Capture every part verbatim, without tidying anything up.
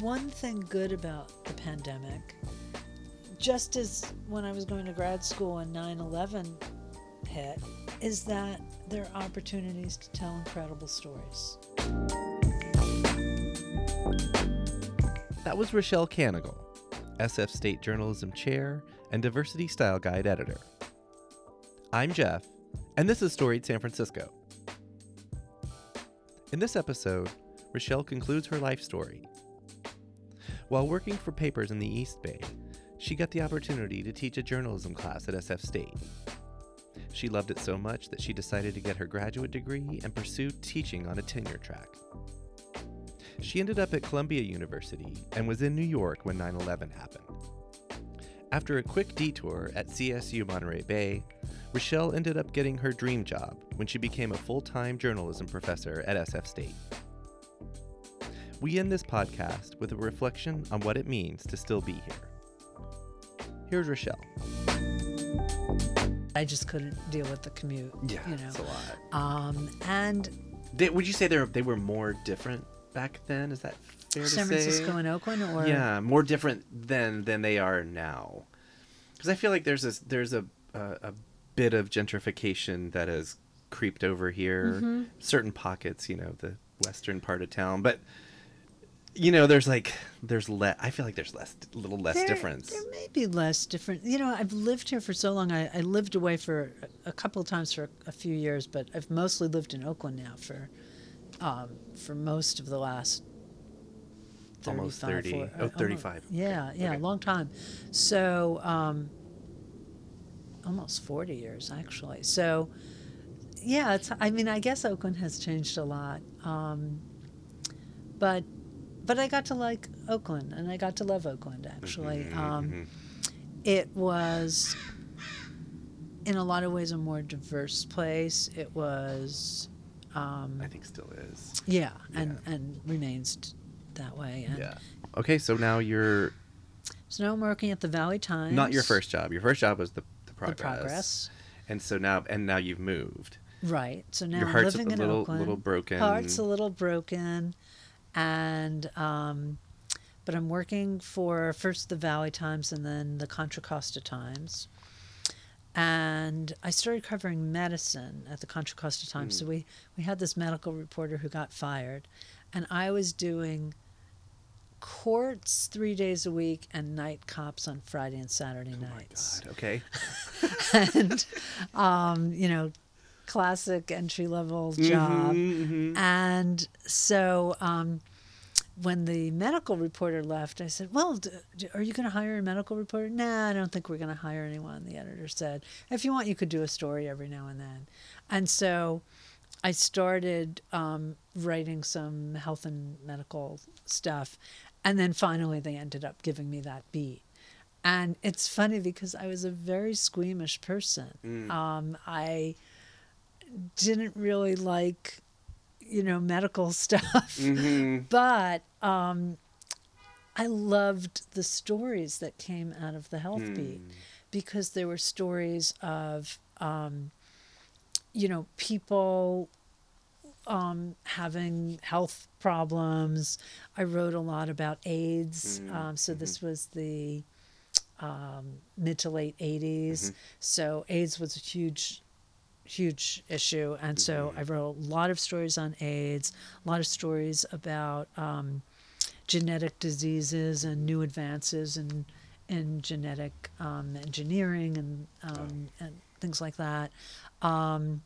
one thing good about the pandemic, just as when I was going to grad school and nine eleven hit, is that there are opportunities to tell incredible stories. That was Rochelle Canigal, S F State Journalism Chair and Diversity Style Guide Editor. I'm Jeff, and this is Storied San Francisco. In this episode, Rochelle concludes her life story. While working for papers in the East Bay, she got the opportunity to teach a journalism class at S F State. She loved it so much that she decided to get her graduate degree and pursue teaching on a tenure track. She ended up at Columbia University and was in New York when nine eleven happened. After a quick detour at C S U Monterey Bay, Rochelle ended up getting her dream job when she became a full-time journalism professor at S F State. We end this podcast with a reflection on what it means to still be here. Here's Rochelle. I just couldn't deal with the commute. Yeah, you know? That's a lot. Um, and they, would you say they they were more different back then? Is that fair to say? San Francisco and Oakland, or yeah, more different than than they are now. Because I feel like there's this there's a, a a bit of gentrification that has creeped over here. Mm-hmm. Certain pockets, you know, the western part of town, but. You know, there's like, there's less, I feel like there's less, little less there, difference. There may be less difference. You know, I've lived here for so long. I, I lived away for a couple of times for a few years, but I've mostly lived in Oakland now for, um, for most of the last almost thirty, or, oh, thirty-five. Almost, yeah, yeah, okay. Long time. So, um, almost forty years actually. So, yeah, it's, I mean, I guess Oakland has changed a lot. Um, but, But I got to like Oakland, and I got to love Oakland, actually. Mm-hmm, um, mm-hmm. It was, in a lot of ways, a more diverse place. It was... Um, I think still is. Yeah, and, yeah. and remains that way. And yeah. Okay, so now you're... So now I'm working at the Valley Times. Not your first job. Your first job was the, the Progress. The Progress. And so now, and now you've moved. Right. So now your I'm heart's living a in little, Oakland. Little broken. Heart's a little broken. And, um, but I'm working for first the Valley Times and then the Contra Costa Times. And I started covering medicine at the Contra Costa Times. Mm. So we, we had this medical reporter who got fired, and I was doing courts three days a week and night cops on Friday and Saturday oh nights. My God. Okay. and, um, you know, classic entry-level job. Mm-hmm, mm-hmm. And so um, when the medical reporter left, I said, well, d- d- are you going to hire a medical reporter? Nah, I don't think we're going to hire anyone, the editor said. If you want, you could do a story every now and then. And so I started um, writing some health and medical stuff, and then finally they ended up giving me that beat. And it's funny because I was a very squeamish person. Mm. Um, I... didn't really like, you know, medical stuff, mm-hmm. but um, I loved the stories that came out of the health mm. beat, because there were stories of, um, you know, people um, having health problems. I wrote a lot about AIDS. Mm-hmm. Um, so mm-hmm. this was the um, mid to late eighties. Mm-hmm. So AIDS was a huge huge issue, and so I wrote a lot of stories on AIDS, a lot of stories about um, genetic diseases and new advances in, in genetic um, engineering and, um, oh. and things like that. Um,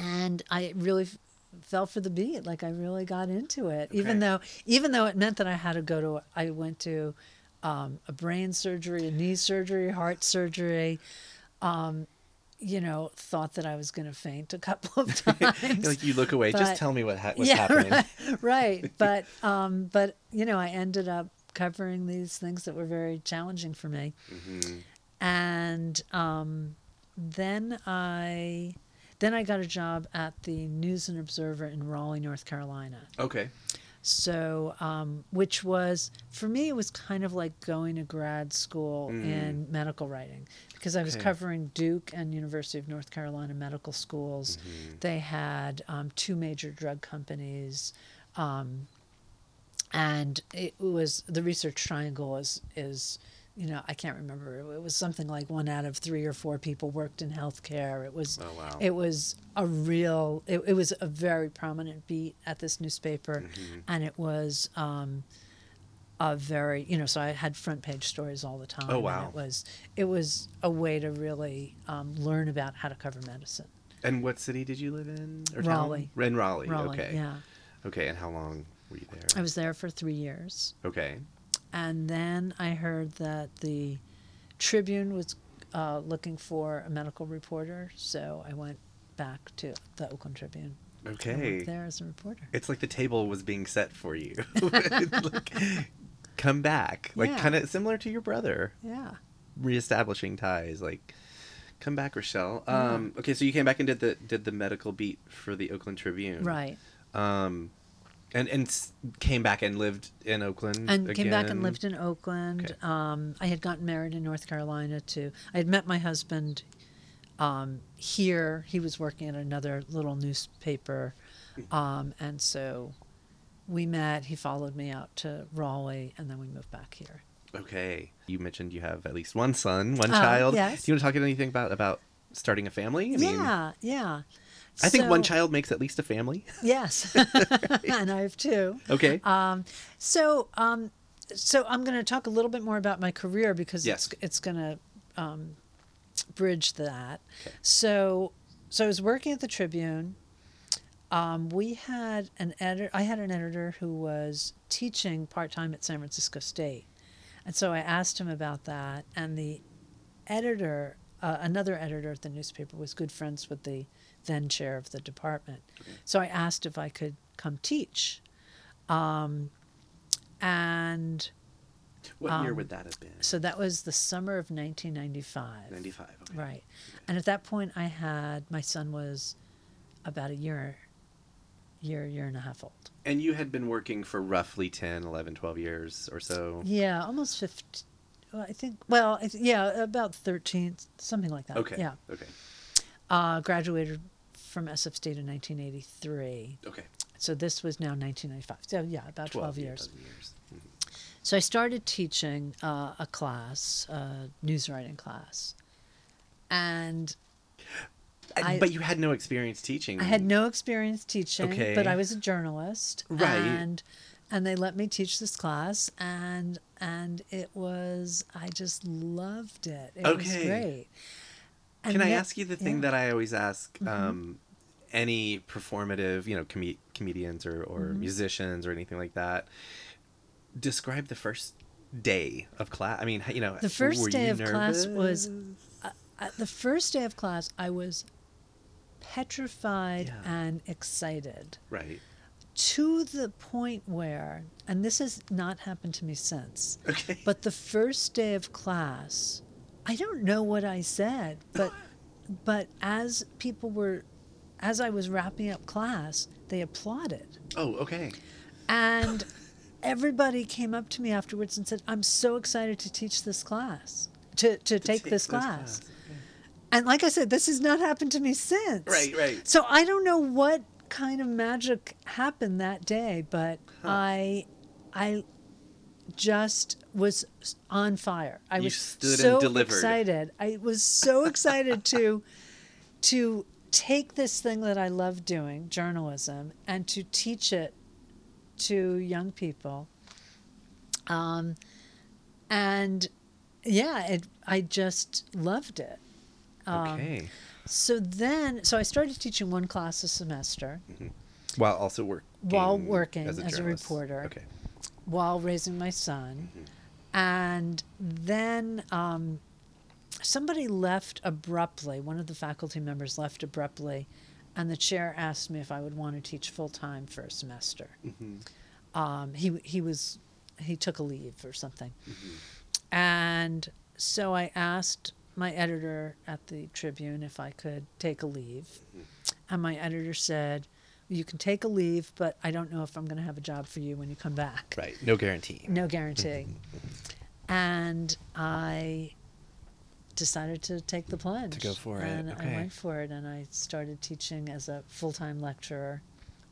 and I really f- fell for the beat. Like, I really got into it, okay. even though even though it meant that I had to go to, I went to um, a brain surgery, a knee surgery, heart surgery, um, you know, thought that I was going to faint a couple of times. Like, you look away, but just tell me what ha- what's yeah, happening. Right, right. But, um, but, you know, I ended up covering these things that were very challenging for me. Mm-hmm. And um, then I then I got a job at the News and Observer in Raleigh, North Carolina. Okay. So, um, which was, for me, it was kind of like going to grad school mm. in medical writing, because I was okay. covering Duke and University of North Carolina medical schools. Mm-hmm. They had um, two major drug companies, um, And it was, the research triangle is, is, you know, I can't remember. It was something like one out of three or four people worked in healthcare. It was, oh, wow. it was a real, it, it was a very prominent beat at this newspaper. Mm-hmm. And it was um, a very, you know, so I had front page stories all the time. Oh, wow. And it was, it was a way to really um, learn about how to cover medicine. And what city did you live in? Or Raleigh. Town? In Raleigh. Raleigh, okay. Yeah. Okay, and how long were you there? I was there for three years. Okay. And then I heard that the Tribune was uh, looking for a medical reporter, so I went back to the Oakland Tribune. Okay. I worked there as a reporter. It's like the table was being set for you. Like, come back. Like, yeah. Kind of similar to your brother. Yeah. Reestablishing ties, like... Come back, Rochelle. Um, okay, so you came back and did the did the medical beat for the Oakland Tribune, right? Um, and and came back and lived in Oakland. And again. Came back and lived in Oakland. Okay. Um, I had gotten married in North Carolina too. I had met my husband um, here. He was working at another little newspaper, um, and so we met. He followed me out to Raleigh, and then we moved back here. Okay. You mentioned you have at least one son, one uh, child. Yes. Do you want to talk anything about, about starting a family? I mean, yeah, yeah. I so, think one child makes at least a family. Yes. Right. And I have two. Okay. Um, so um, so I'm going to talk a little bit more about my career because yes. it's it's going to um, bridge that. Okay. So, so I was working at the Tribune. Um, we had an editor. I had an editor who was teaching part-time at San Francisco State. And so I asked him about that, and the editor, uh, another editor at the newspaper, was good friends with the then chair of the department. Okay. So I asked if I could come teach. Um, and what um, year would that have been? So that was the summer of nineteen ninety-five. ninety-five, okay. Right. Okay. And at that point, I had, my son was about a year, year, year and a half old. And you had been working for roughly ten, eleven, twelve years or so. Yeah, almost fifteen. Well, I think, well, I th- yeah, about thirteen, something like that. Okay. Yeah. Okay. Uh, graduated from S F State in nineteen eighty-three. Okay. So this was now nineteen ninety-five. So, yeah, about twelve, twelve years. years. Mm-hmm. So I started teaching uh, a class, a news writing class. And... I, but you had no experience teaching. I had no experience teaching, okay. But I was a journalist. Right. And and they let me teach this class, and and it was, I just loved it. It okay. was great. And Can yet, I ask you the thing yeah. that I always ask mm-hmm. um, any performative, you know, com- comedians or, or mm-hmm. musicians or anything like that? Describe the first day of class. I mean, you know, the first were day you of nervous? Class was, uh, uh, the first day of class, I was petrified yeah. and excited. Right. To the point where, and this has not happened to me since, okay. but the first day of class, I don't know what I said, but but as people were, as I was wrapping up class, they applauded. Oh, okay. And everybody came up to me afterwards and said, I'm so excited to teach this class, to, to, to take, take this class. class. And like I said, this has not happened to me since. Right, right. So I don't know what kind of magic happened that day, but huh. I I just was on fire. I you was stood so and delivered. excited. I was so excited to to take this thing that I love doing, journalism, and to teach it to young people. Um, and yeah, it, I just loved it. Okay. Um, so then, so I started teaching one class a semester. Mm-hmm. While also working. While working as a, as a reporter. Okay. While raising my son. Mm-hmm. And then um, somebody left abruptly. One of the faculty members left abruptly. And the chair asked me if I would want to teach full time for a semester. Mm-hmm. Um, he, he was, he took a leave or something. Mm-hmm. And so I asked my editor at the Tribune if I could take a leave. And my editor said, you can take a leave, but I don't know if I'm going to have a job for you when you come back. Right. No guarantee. No guarantee. And I decided to take the plunge. To go for it. And okay. I went for it, and I started teaching as a full-time lecturer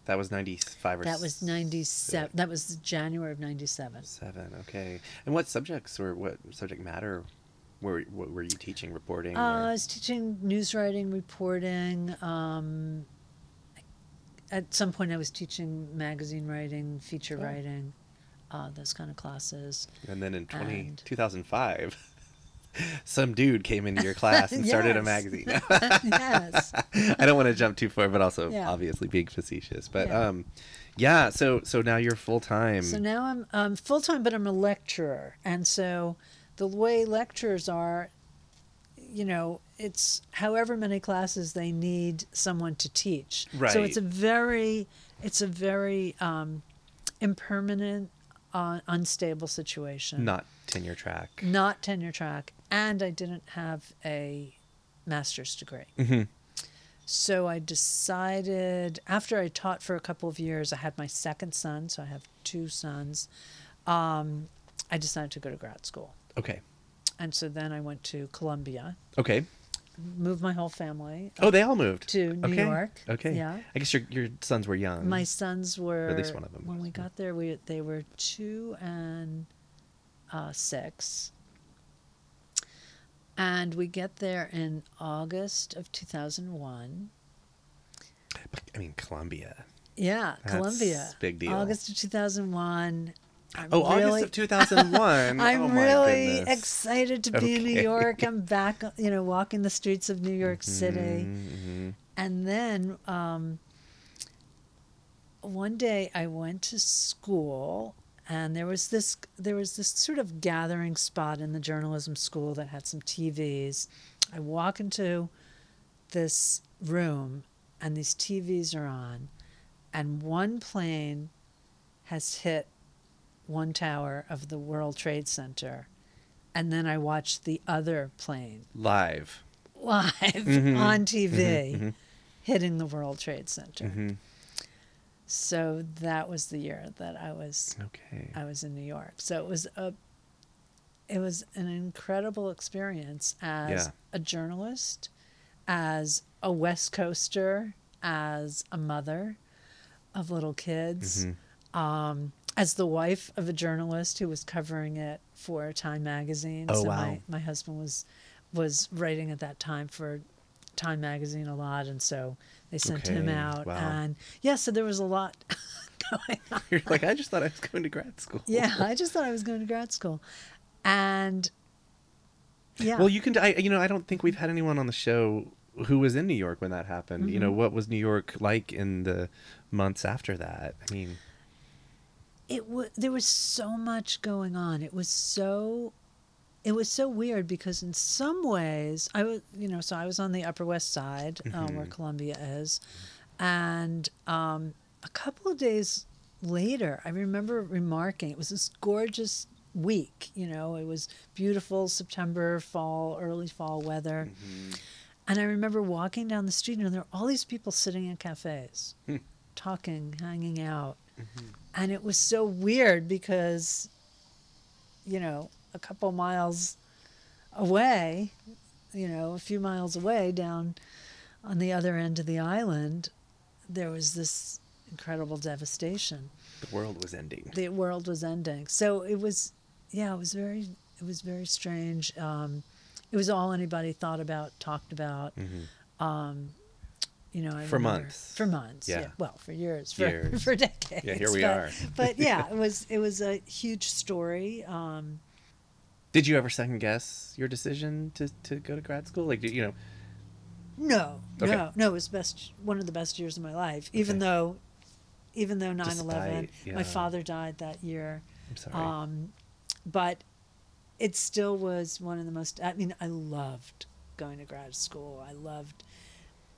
That was ninety-five or That was ninety-seven. Six. That was January of ninety-seven. Seven, okay. And what subjects or what subject matter were what were you teaching? Reporting? Uh, I was teaching news writing, reporting. Um, at some point, I was teaching magazine writing, feature oh. writing, uh, those kind of classes. And then in twenty, and... two thousand five. Some dude came into your class and yes. started a magazine. Yes. I don't want to jump too far, but also yeah. obviously being facetious. But yeah. um, yeah. So so now you're full time. So now I'm um full time, but I'm a lecturer, and so the way lecturers are, you know, it's however many classes they need someone to teach. Right. So it's a very it's a very um, impermanent, uh, unstable situation. Not tenure track. Not tenure track. And I didn't have a master's degree. Mm-hmm. So I decided, after I taught for a couple of years, I had my second son, so I have two sons. Um, I decided to go to grad school. Okay. And so then I went to Columbia. Okay. Moved my whole family. Oh, they all moved? To New okay. York. Okay. Yeah. I guess your your sons were young. My sons were... Or at least one of them. When was. we got there, we they were two and uh, six. And we get there in August of two thousand one. I mean, Columbia. Yeah, That's Columbia. Big deal. August of two thousand one. I'm oh, really, August of two thousand one. I'm oh my really goodness. excited to be okay. in New York. I'm back, you know, walking the streets of New York mm-hmm, City. Mm-hmm. And then um, one day I went to school. And there was this there was this sort of gathering spot in the journalism school that had some T Vs. I walk into this room, and these T Vs are on, and one plane has hit one tower of the World Trade Center, and then I watched the other plane. Live. Live mm-hmm. on T V mm-hmm. hitting the World Trade Center. Mm-hmm. So that was the year that I was okay. I was in New York. So it was a it was an incredible experience as yeah. a journalist, as a West Coaster, as a mother of little kids, mm-hmm. um, as the wife of a journalist who was covering it for Time Magazine. Oh, so wow. my, my husband was was writing at that time for Time Magazine a lot, and so they sent okay. him out. Wow. And yeah, so there was a lot going on. You're like, I just thought I was going to grad school. Yeah, I just thought I was going to grad school. And yeah. Well, you can, I, you know, I don't think we've had anyone on the show who was in New York when that happened. Mm-hmm. You know, what was New York like in the months after that? I mean, it was, there was so much going on. It was so It was so weird because in some ways, I was, you know, so I was on the Upper West Side, mm-hmm. um, where Columbia is, and um, a couple of days later, I remember remarking, it was this gorgeous week, you know, it was beautiful September, fall, early fall weather, mm-hmm. and I remember walking down the street, and there were all these people sitting in cafes, mm. talking, hanging out, mm-hmm. and it was so weird because, you know, a couple miles away, you know, a few miles away down on the other end of the island, there was this incredible devastation. The world was ending. The world was ending. So it was, yeah, it was very, it was very strange. Um, it was all anybody thought about, talked about, mm-hmm. um, you know. I for remember, months. For months. Yeah. yeah. Well, for years. For, years. for decades. Yeah, here we but, are. But yeah, it was, it was a huge story. Um, Did you ever second guess your decision to, to go to grad school? Like, you know? No, okay. no, no. It was best one of the best years of my life. Even okay. though, even though nine eleven, yeah. my father died that year. I'm sorry. Um, but it still was one of the most. I mean, I loved going to grad school. I loved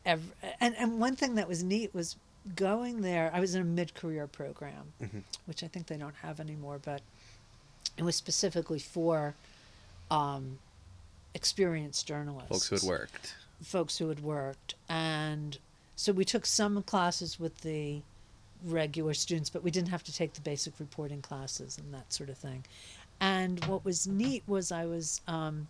every. And and one thing that was neat was going there. I was in a mid-career program, mm-hmm. which I think they don't have anymore, but it was specifically for um, experienced journalists. Folks who had worked. Folks who had worked. And so we took some classes with the regular students, but we didn't have to take the basic reporting classes and that sort of thing. And what was neat was I was um,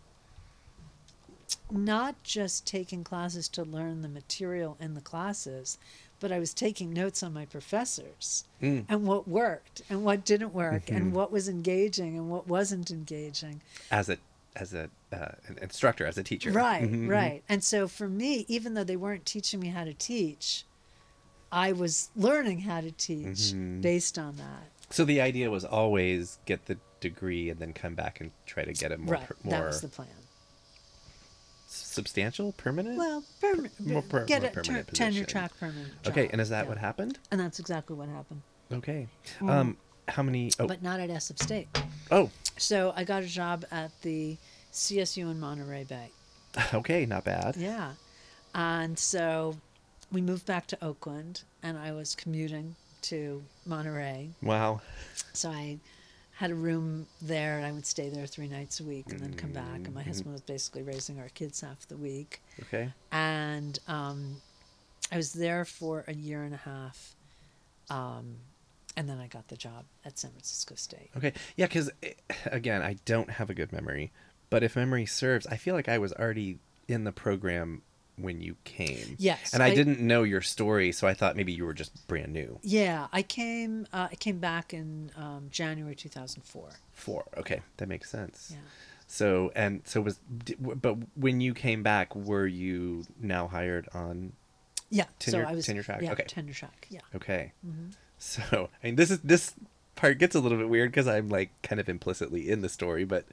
not just taking classes to learn the material in the classes, but I was taking notes on my professors mm. and what worked and what didn't work mm-hmm. and what was engaging and what wasn't engaging. As a as a uh, an instructor, as a teacher. Right, mm-hmm. right. And so for me, even though they weren't teaching me how to teach, I was learning how to teach mm-hmm. based on that. So the idea was always get the degree and then come back and try to get a more... Right, more that was the plan. Substantial? Permanent? Well, perma- per- more per- get more a permanent ter- tenure track permanent job. Okay, and is that yeah. what happened? And that's exactly what happened. Okay. Mm. Um, how many... Oh. But not at S F State. Oh. So I got a job at the C S U in Monterey Bay. Okay, not bad. Yeah. And so we moved back to Oakland, and I was commuting to Monterey. Wow. So I had a room there, and I would stay there three nights a week and then come back, and my mm-hmm. husband was basically raising our kids half the week. Okay. And um, I was there for a year and a half, um, and then I got the job at San Francisco State. Okay. Yeah, because, again, I don't have a good memory, but if memory serves, I feel like I was already in the program when you came. Yes. And I, I didn't know your story, so I thought maybe you were just brand new. Yeah, I came uh, I came back in um, January two thousand four. Four, okay, that makes sense. Yeah. So, and so was, but when you came back, were you now hired on yeah, tenure, so I was, tenure track? Yeah, okay. tenure track, yeah. Okay. Mm-hmm. So, I mean, this is this part gets a little bit weird because I'm like kind of implicitly in the story, but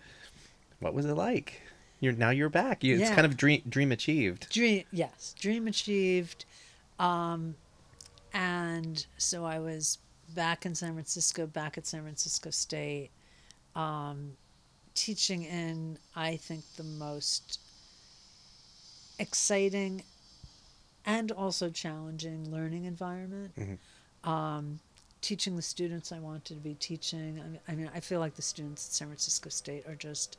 what was it like? You're now you're back. You, yeah. It's kind of dream dream achieved. Dream, yes, dream achieved. Um, and so I was back in San Francisco, back at San Francisco State, um, teaching in, I think, the most exciting and also challenging learning environment. Mm-hmm. Um, teaching the students I wanted to be teaching. I mean, I mean, I feel like the students at San Francisco State are just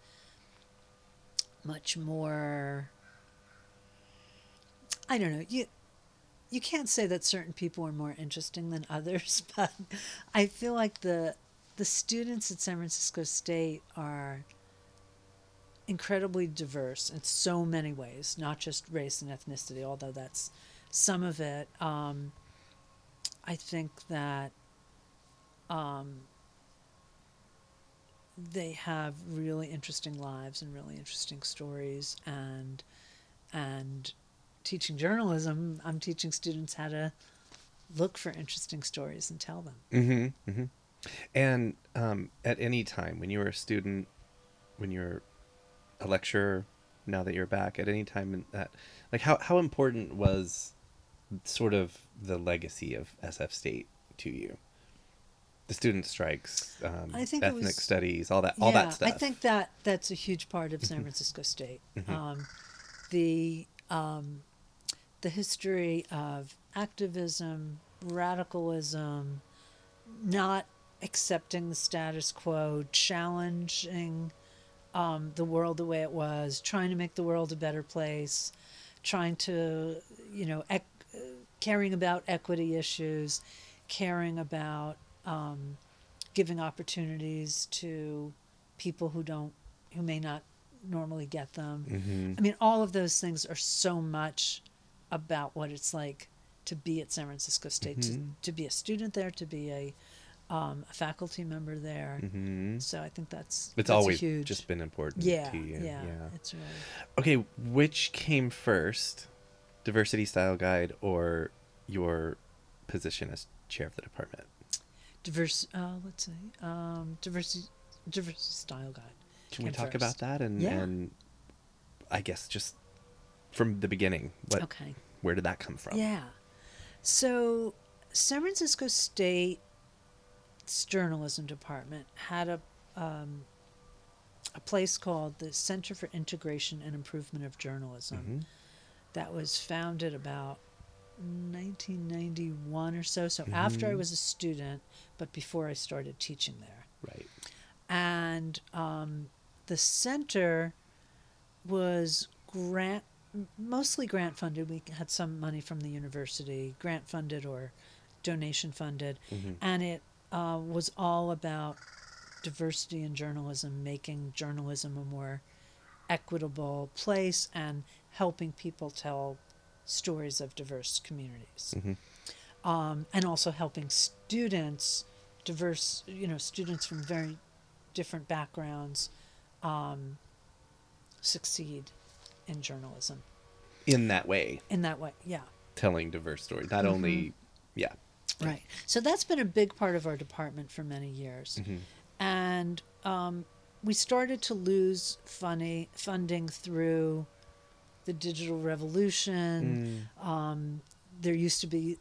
much more, I don't know, you you can't say that certain people are more interesting than others, but I feel like the the students at San Francisco State are incredibly diverse in so many ways, not just race and ethnicity, although that's some of it. Um, I think that um, they have really interesting lives and really interesting stories, and and teaching journalism, I'm teaching students how to look for interesting stories and tell them. Mm-hmm, mm-hmm. And um, at any time when you were a student, when you're a lecturer, now that you're back, at any time in that, like how, how important was sort of the legacy of S F State to you? The student strikes, um, I think ethnic was, studies, all that, all yeah, that stuff. I think that that's a huge part of San Francisco State. Mm-hmm. Um, the um, the history of activism, radicalism, not accepting the status quo, challenging um, the world the way it was, trying to make the world a better place, trying to, you know, ec- caring about equity issues, caring about Um, giving opportunities to people who don't, who may not normally get them. Mm-hmm. I mean, all of those things are so much about what it's like to be at San Francisco State, mm-hmm. to, to be a student there, to be a, um, a faculty member there. Mm-hmm. So I think that's it's that's always huge, just been important yeah, to you. Yeah, yeah, it's really okay. Which came first, Diversity Style Guide or your position as chair of the department? Diverse, uh, let's see, um, diversity, diversity style guide. Can we talk first about that? And, yeah. and I guess just from the beginning, what, okay. where did that come from? Yeah. So San Francisco State's journalism department had a, um, a place called the Center for Integration and Improvement of Journalism mm-hmm. that was founded about nineteen ninety-one or so, so mm-hmm. after I was a student, but before I started teaching there. Right. And um, the center was grant, mostly grant funded. We had some money from the university, grant funded or donation funded, mm-hmm. and it uh, was all about diversity in journalism, making journalism a more equitable place and helping people tell stories of diverse communities. Mm-hmm. um, and also helping students, diverse, you know, students from very different backgrounds um, succeed in journalism. In that way. In that way, yeah. Telling diverse stories. Not mm-hmm. only, yeah. Right. right. So that's been a big part of our department for many years. Mm-hmm. And um, we started to lose funny funding through the digital revolution. Mm. Um, there used to be,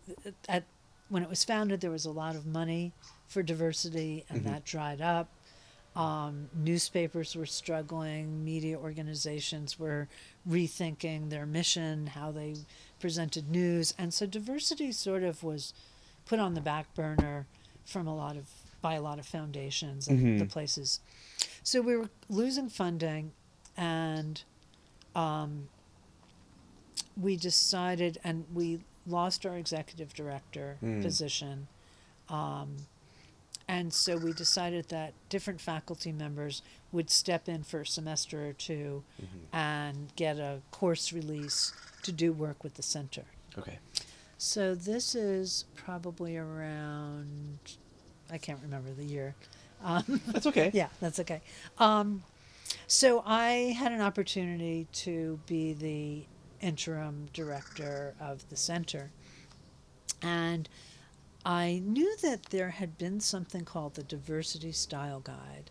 at when it was founded, there was a lot of money for diversity, and mm-hmm. that dried up. Um, newspapers were struggling. Media organizations were rethinking their mission, how they presented news. And so diversity sort of was put on the back burner from a lot of, by a lot of foundations and mm-hmm. the places. So we were losing funding, and um, we decided, and we lost our executive director mm. position. Um, and so we decided that different faculty members would step in for a semester or two mm-hmm. and get a course release to do work with the center. Okay. So this is probably around, I can't remember the year. Um, that's okay. Yeah, that's okay. Um, so I had an opportunity to be the interim director of the center. And I knew that there had been something called the Diversity Style Guide,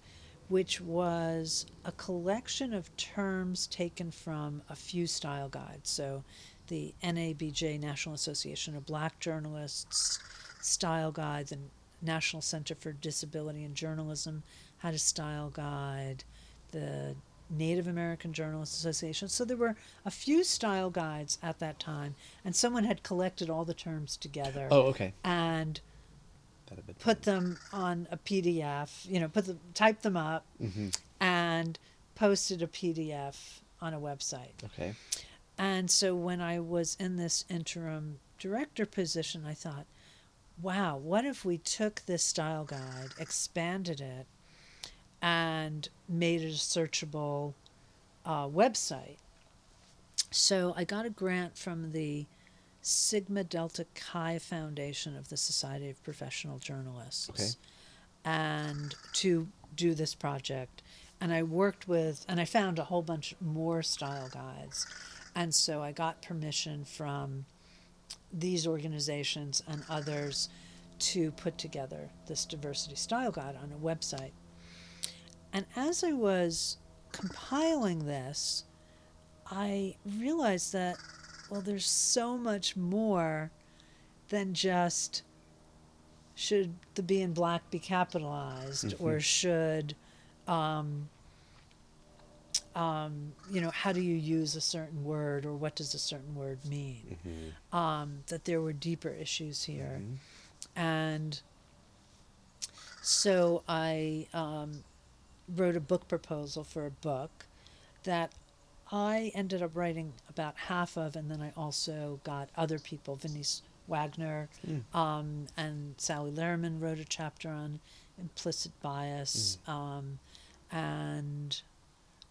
which was a collection of terms taken from a few style guides. So the N A B J, National Association of Black Journalists, Style Guide, the National Center for Disability and Journalism had a style guide, the Native American Journalists Association. So there were a few style guides at that time, and someone had collected all the terms together. Oh, okay. And put them on a P D F, you know, put them, typed them up, mm-hmm. and posted a P D F on a website. Okay. And so when I was in this interim director position, I thought, wow, what if we took this style guide, expanded it, and made it a searchable uh, website? So I got a grant from the Sigma Delta Chi Foundation of the Society of Professional Journalists, okay. and to do this project. And I worked with, and I found a whole bunch more style guides. And so I got permission from these organizations and others to put together this diversity style guide on a website. And as I was compiling this, I realized that, well, there's so much more than just should the B in black be capitalized mm-hmm. or should... Um, Um, you know, how do you use a certain word, or what does a certain word mean? Mm-hmm. Um, that there were deeper issues here. Mm-hmm. And so I um, wrote a book proposal for a book that I ended up writing about half of, and then I also got other people, Vinice Wagner mm. um, and Sally Lehrman wrote a chapter on implicit bias, mm. um, and...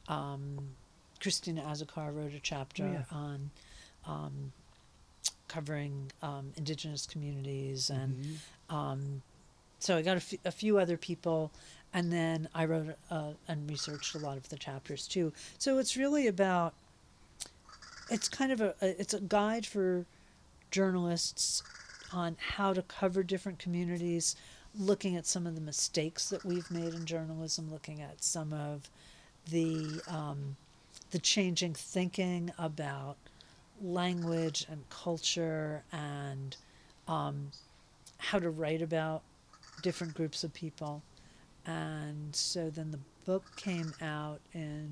Um, Christina Azakar wrote a chapter oh, yeah. on um, covering um, indigenous communities. And mm-hmm. um, so I got a, f- a few other people, and then I wrote uh, and researched a lot of the chapters too. So it's really about, it's kind of a, a it's a guide for journalists on how to cover different communities, looking at some of the mistakes that we've made in journalism, looking at some of the um, the changing thinking about language and culture, and um, how to write about different groups of people. And so then the book came out in,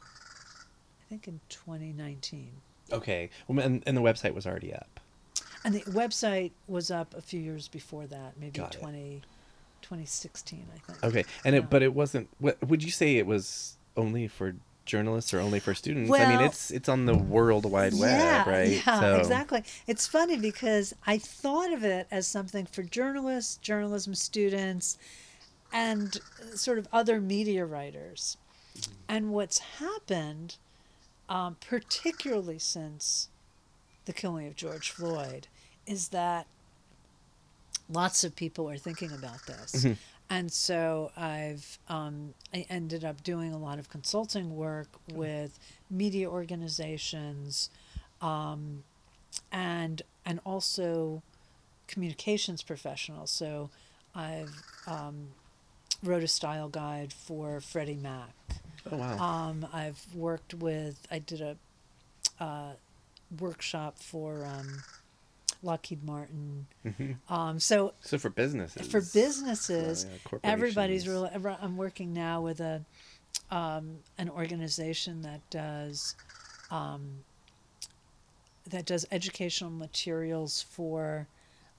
I think in twenty nineteen. Okay. Well, and, and the website was already up. And the website was up a few years before that, maybe twenty sixteen, I think. Okay. And it, but it wasn't, what, would you say it was only for journalists or only for students? Well, I mean, it's it's on the World Wide yeah, Web, right? Yeah, so. Exactly. It's funny because I thought of it as something for journalists, journalism students, and sort of other media writers. Mm-hmm. And what's happened, um, particularly since the killing of George Floyd, is that lots of people are thinking about this. Mm-hmm. And so I've um, I ended up doing a lot of consulting work with media organizations, um, and and also communications professionals. So I've um, wrote a style guide for Freddie Mac. Oh wow! Um, I've worked with I did a uh, workshop for. Um, Lockheed Martin. Mm-hmm. um, so so for businesses for businesses uh, yeah, everybody's really. I'm working now with a um, an organization that does um, that does educational materials for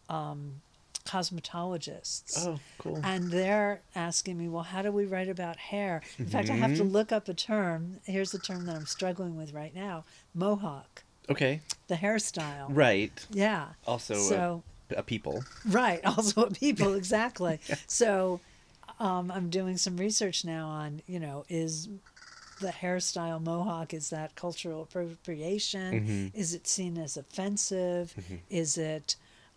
um, cosmetologists. Oh, cool. And they're asking me, well, how do we write about hair? In mm-hmm. fact, I have to look up a term. Here's the term that I'm struggling with right now: mohawk. Okay. The hairstyle. Right. Yeah. Also so, a, a people. Right. Also a people. Exactly. Yeah. So um, I'm doing some research now on, you know, is the hairstyle mohawk, is that cultural appropriation? Mm-hmm. Is it seen as offensive? Mm-hmm. Is it,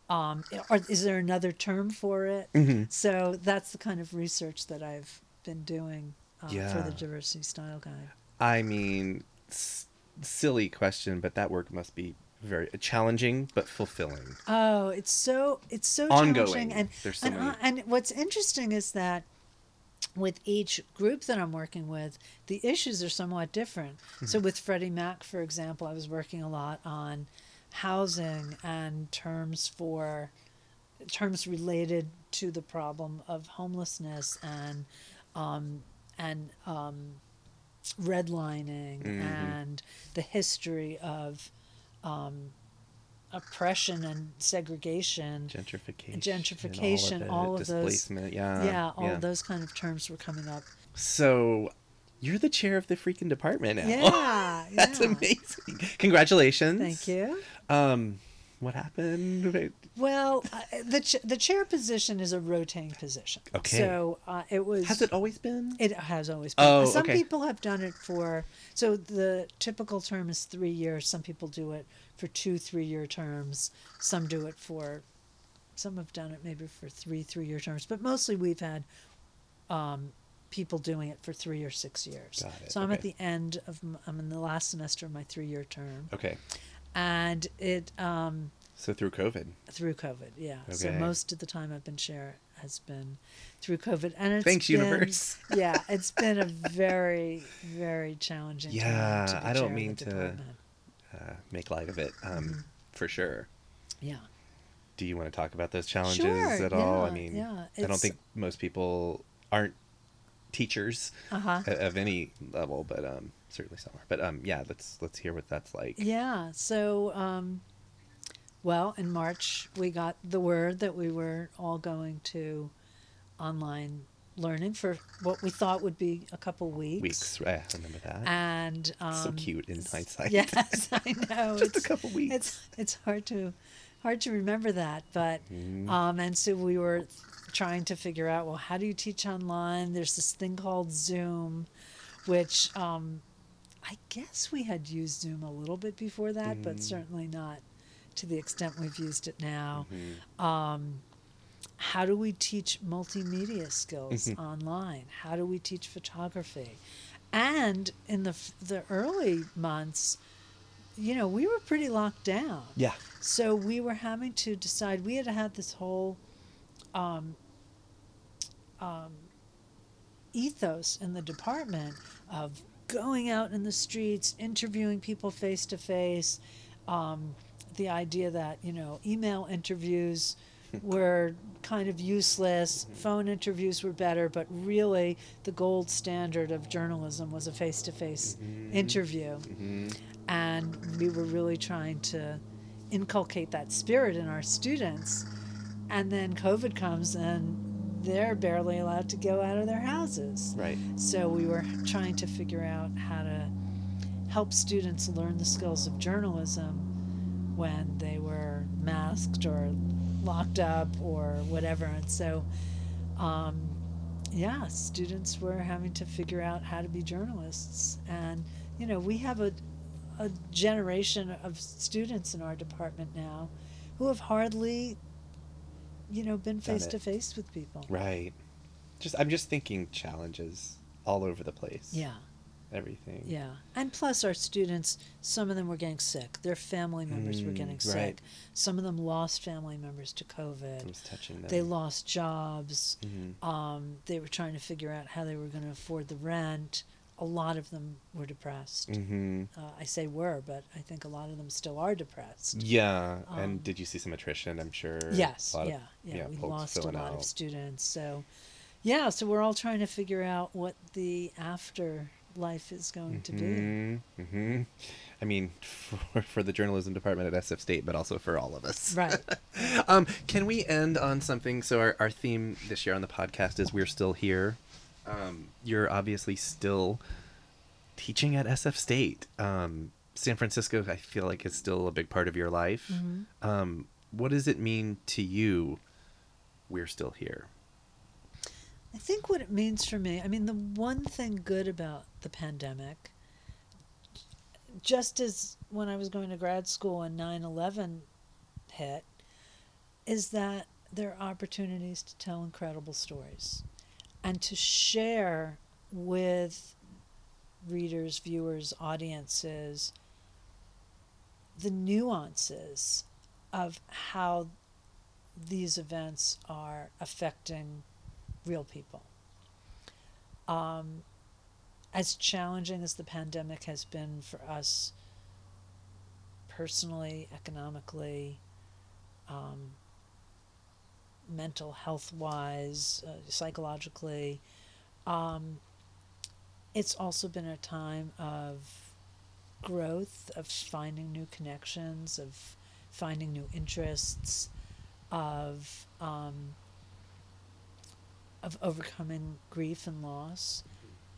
um, or is there another term for it? Mm-hmm. So that's the kind of research that I've been doing um, yeah. for the Diversity Style Guide. I mean... St- Silly question, but that work must be very challenging but fulfilling. Oh, it's so it's so ongoing. Challenging, and There's so and, many. and what's interesting is that with each group that I'm working with, the issues are somewhat different. Mm-hmm. So with Freddie Mac, for example, I was working a lot on housing and terms for terms related to the problem of homelessness and um, and um, redlining mm-hmm. and the history of um, oppression and segregation, gentrification, gentrification, all of, it, all of displacement, those, yeah, yeah, all yeah. of those kind of terms were coming up. So, you're the chair of the freaking department now. Yeah, that's yeah. amazing. Congratulations. Thank you. Um, what happened? Well, uh, the ch- the chair position is a rotating position. Okay. So uh, it was. Has it always been? It has always been. Oh, some okay. people have done it for. So the typical term is three years. Some people do it for two three-year terms. Some do it for. Some have done it maybe for three three-year terms, but mostly we've had um, people doing it for three or six years. Got it. So I'm okay. at the end of. I'm in the last semester of my three-year term. Okay. And it um so through COVID through COVID yeah okay. so most of the time I've been chair has been through COVID, and it's thanks been, universe yeah it's been a very very challenging yeah time to be I don't mean to uh, make light of it um mm-hmm. for sure yeah do you want to talk about those challenges sure, at yeah, all I mean yeah, I don't think most people aren't teachers uh-huh. of any level, but um certainly somewhere. But um yeah, let's let's hear what that's like. Yeah. So um well, in March we got the word that we were all going to online learning for what we thought would be a couple weeks. Weeks, right? I remember that. And um so cute in hindsight. Yes, I know. Just it's, a couple weeks. It's it's hard to hard to remember that, but mm. um and so we were trying to figure out, well, how do you teach online? There's this thing called Zoom, which um I guess we had used Zoom a little bit before that, mm. but certainly not to the extent we've used it now. Mm-hmm. Um, how do we teach multimedia skills mm-hmm. online? How do we teach photography? And in the the early months, you know, we were pretty locked down. Yeah. So we were having to decide. We had had this whole um, um, ethos in the department of going out in the streets, interviewing people face to face, um, the idea that, you know, email interviews were kind of useless, phone interviews were better, but really the gold standard of journalism was a face to face interview. Mm-hmm. And we were really trying to inculcate that spirit in our students. And then COVID comes and they're barely allowed to go out of their houses. Right. So we were trying to figure out how to help students learn the skills of journalism when they were masked or locked up or whatever. And so, um, yeah, students were having to figure out how to be journalists. And, you know, we have a, a generation of students in our department now who have hardly you know, been face to face with people. Right. Just I'm just thinking challenges all over the place. Yeah. Everything. Yeah. And plus our students, some of them were getting sick. Their family members mm, were getting sick. Right. Some of them lost family members to COVID. It was touching them. They lost jobs. Mm-hmm. Um, they were trying to figure out how they were going to afford the rent. A lot of them were depressed. Mm-hmm. Uh, I say were, but I think a lot of them still are depressed. Yeah. Um, and did you see some attrition, I'm sure? Yes. A lot yeah, of, yeah. Yeah. We lost a lot out. of students. So, yeah. So we're all trying to figure out what the after... life is going to be. Mm-hmm. I mean, for, for the journalism department at S F State, but also for all of us. Right. um, can we end on something? So our, our theme this year on the podcast is we're still here. Um, you're obviously still teaching at S F State. Um, San Francisco, I feel like, is still a big part of your life. Mm-hmm. Um, what does it mean to you? We're still here. I think what it means for me, I mean, the one thing good about the pandemic, just as when I was going to grad school and nine eleven hit, is that there are opportunities to tell incredible stories and to share with readers, viewers, audiences, the nuances of how these events are affecting real people. Um, as challenging as the pandemic has been for us personally, economically, um, mental health-wise, uh, psychologically, um, it's also been a time of growth, of finding new connections, of finding new interests, of... Um, of overcoming grief and loss.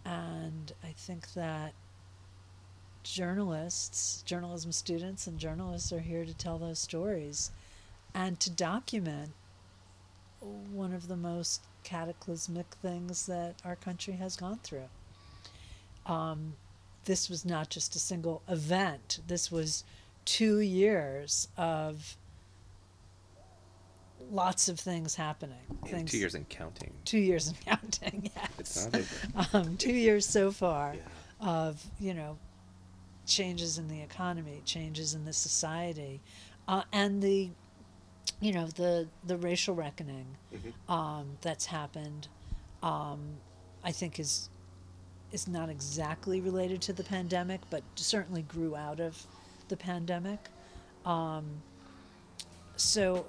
And I think that journalists, journalism students and journalists are here to tell those stories and to document one of the most cataclysmic things that our country has gone through. Um, this was not just a single event. This was two years of lots of things happening. Yeah, things, two years and counting. Two years and counting, yes. It's not over. Um, two years so far yeah. of, you know, changes in the economy, changes in the society, uh, and the, you know, the, the racial reckoning mm-hmm. um, that's happened, um, I think is, is not exactly related to the pandemic, but certainly grew out of the pandemic. Um, so...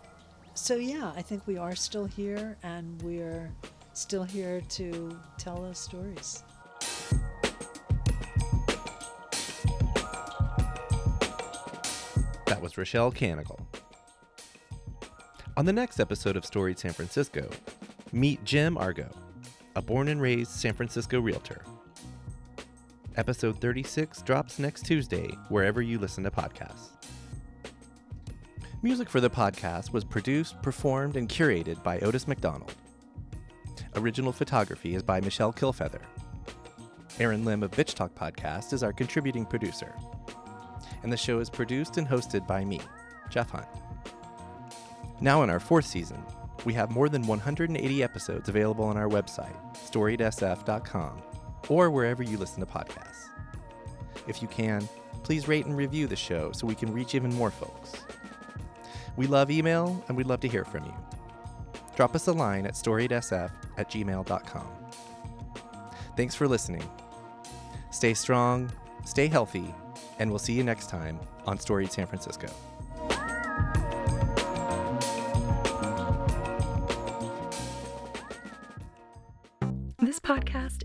So yeah, I think we are still here, and we're still here to tell those stories. That was Rochelle Canigal. On the next episode of Storied San Francisco, meet Jim Argo, a born and raised San Francisco realtor. Episode thirty-six drops next Tuesday, wherever you listen to podcasts. Music for the podcast was produced, performed, and curated by Otis McDonald. Original photography is by Michelle Kilfeather. Aaron Lim of Bitch Talk Podcast is our contributing producer. And the show is produced and hosted by me, Jeff Hunt. Now in our fourth season, we have more than one hundred eighty episodes available on our website, storied s f dot com, or wherever you listen to podcasts. If you can, please rate and review the show so we can reach even more folks. We love email, and we'd love to hear from you. Drop us a line at storied s f at gmail dot com. Thanks for listening. Stay strong, stay healthy, and we'll see you next time on Storied San Francisco. This podcast